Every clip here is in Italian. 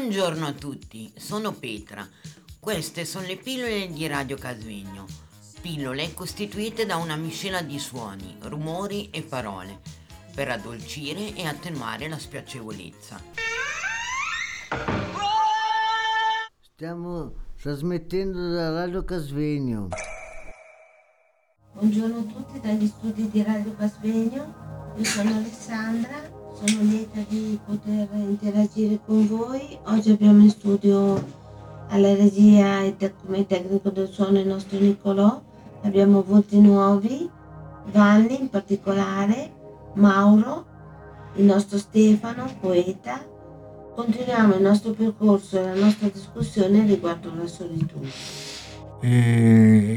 Buongiorno a tutti, sono Petra. Queste sono le pillole di Radio Casvegno. Pillole costituite da una miscela di suoni, rumori e parole per addolcire e attenuare la spiacevolezza. Stiamo trasmettendo da Radio Casvegno. Buongiorno a tutti dagli studi di Radio Casvegno. Io sono Alessandra. Sono lieta di poter interagire con voi. Oggi abbiamo in studio alla regia e come tecnico del suono il nostro Nicolò. Abbiamo volti nuovi, Vanni in particolare, Mauro, il nostro Stefano, poeta. Continuiamo il nostro percorso e la nostra discussione riguardo alla solitudine.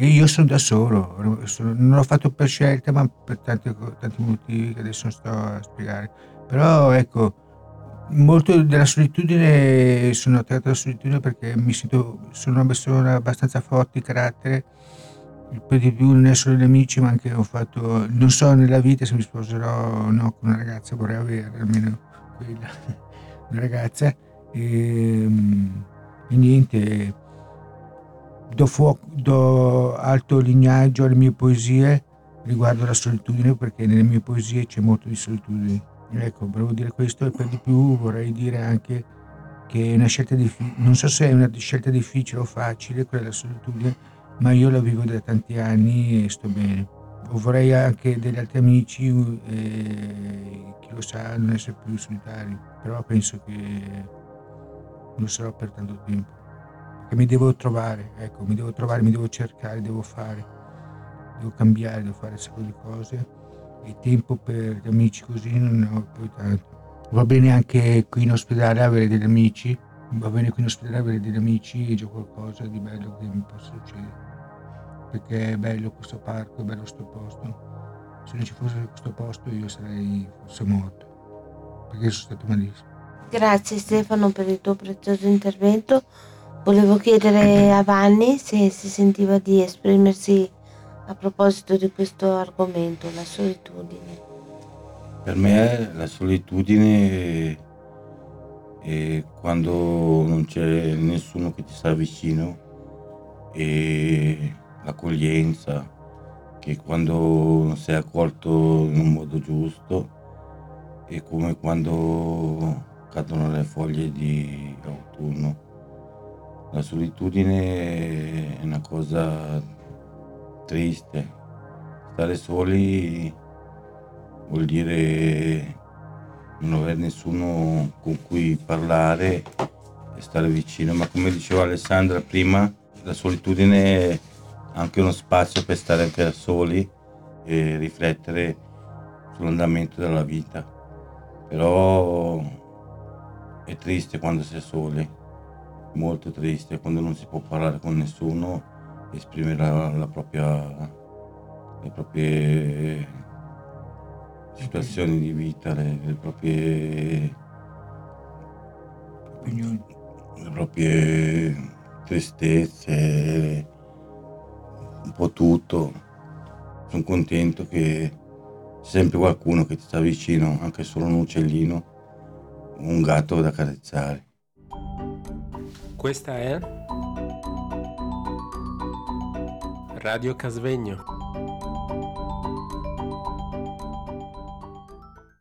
Io sono da solo, non l'ho fatto per scelta, ma per tanti motivi che adesso sto a spiegare. Però ecco, molto della solitudine, sono attratto alla solitudine perché mi sento, sono una persona abbastanza forte di carattere, per di più non è solo gli amici, ma anche ho fatto, non so nella vita se mi sposerò o no con una ragazza, vorrei avere almeno quella, una ragazza, e niente, do alto lignaggio alle mie poesie riguardo alla solitudine perché nelle mie poesie c'è molto di solitudine. Ecco, volevo dire questo e per di più vorrei dire anche che è una scelta difficile, non so se è una scelta difficile o facile quella della solitudine, ma io la vivo da tanti anni e sto bene. Vorrei anche degli altri amici, chi lo sa, non essere più solitari, però penso che lo sarò per tanto tempo, perché mi devo trovare, ecco, mi devo cercare, devo fare, devo cambiare, devo fare un sacco di cose. Il tempo per gli amici così non ho più tanto. Va bene anche qui in ospedale avere degli amici, e c'è qualcosa di bello che mi possa succedere. Perché è bello questo parco, è bello questo posto. Se non ci fosse questo posto io sarei forse morto, perché sono stato malissimo. Grazie Stefano per il tuo prezioso intervento. Volevo chiedere a Vanni se si sentiva di esprimersi a proposito di questo argomento, la solitudine. Per me la solitudine è quando non c'è nessuno che ti sta vicino, e l'accoglienza, che quando non sei accolto in un modo giusto, è come quando cadono le foglie di autunno. La solitudine è una cosa triste, stare soli vuol dire non avere nessuno con cui parlare e stare vicino, ma come diceva Alessandra prima, la solitudine è anche uno spazio per stare anche da soli e riflettere sull'andamento della vita, però è triste quando si è soli, molto triste, quando non si può parlare con nessuno, esprimere le proprie situazioni di vita, le proprie opinioni, le proprie tristezze, un po' tutto. Sono contento che c'è sempre qualcuno che ti sta vicino, anche solo un uccellino, un gatto da carezzare. Questa è Radio Casvegno.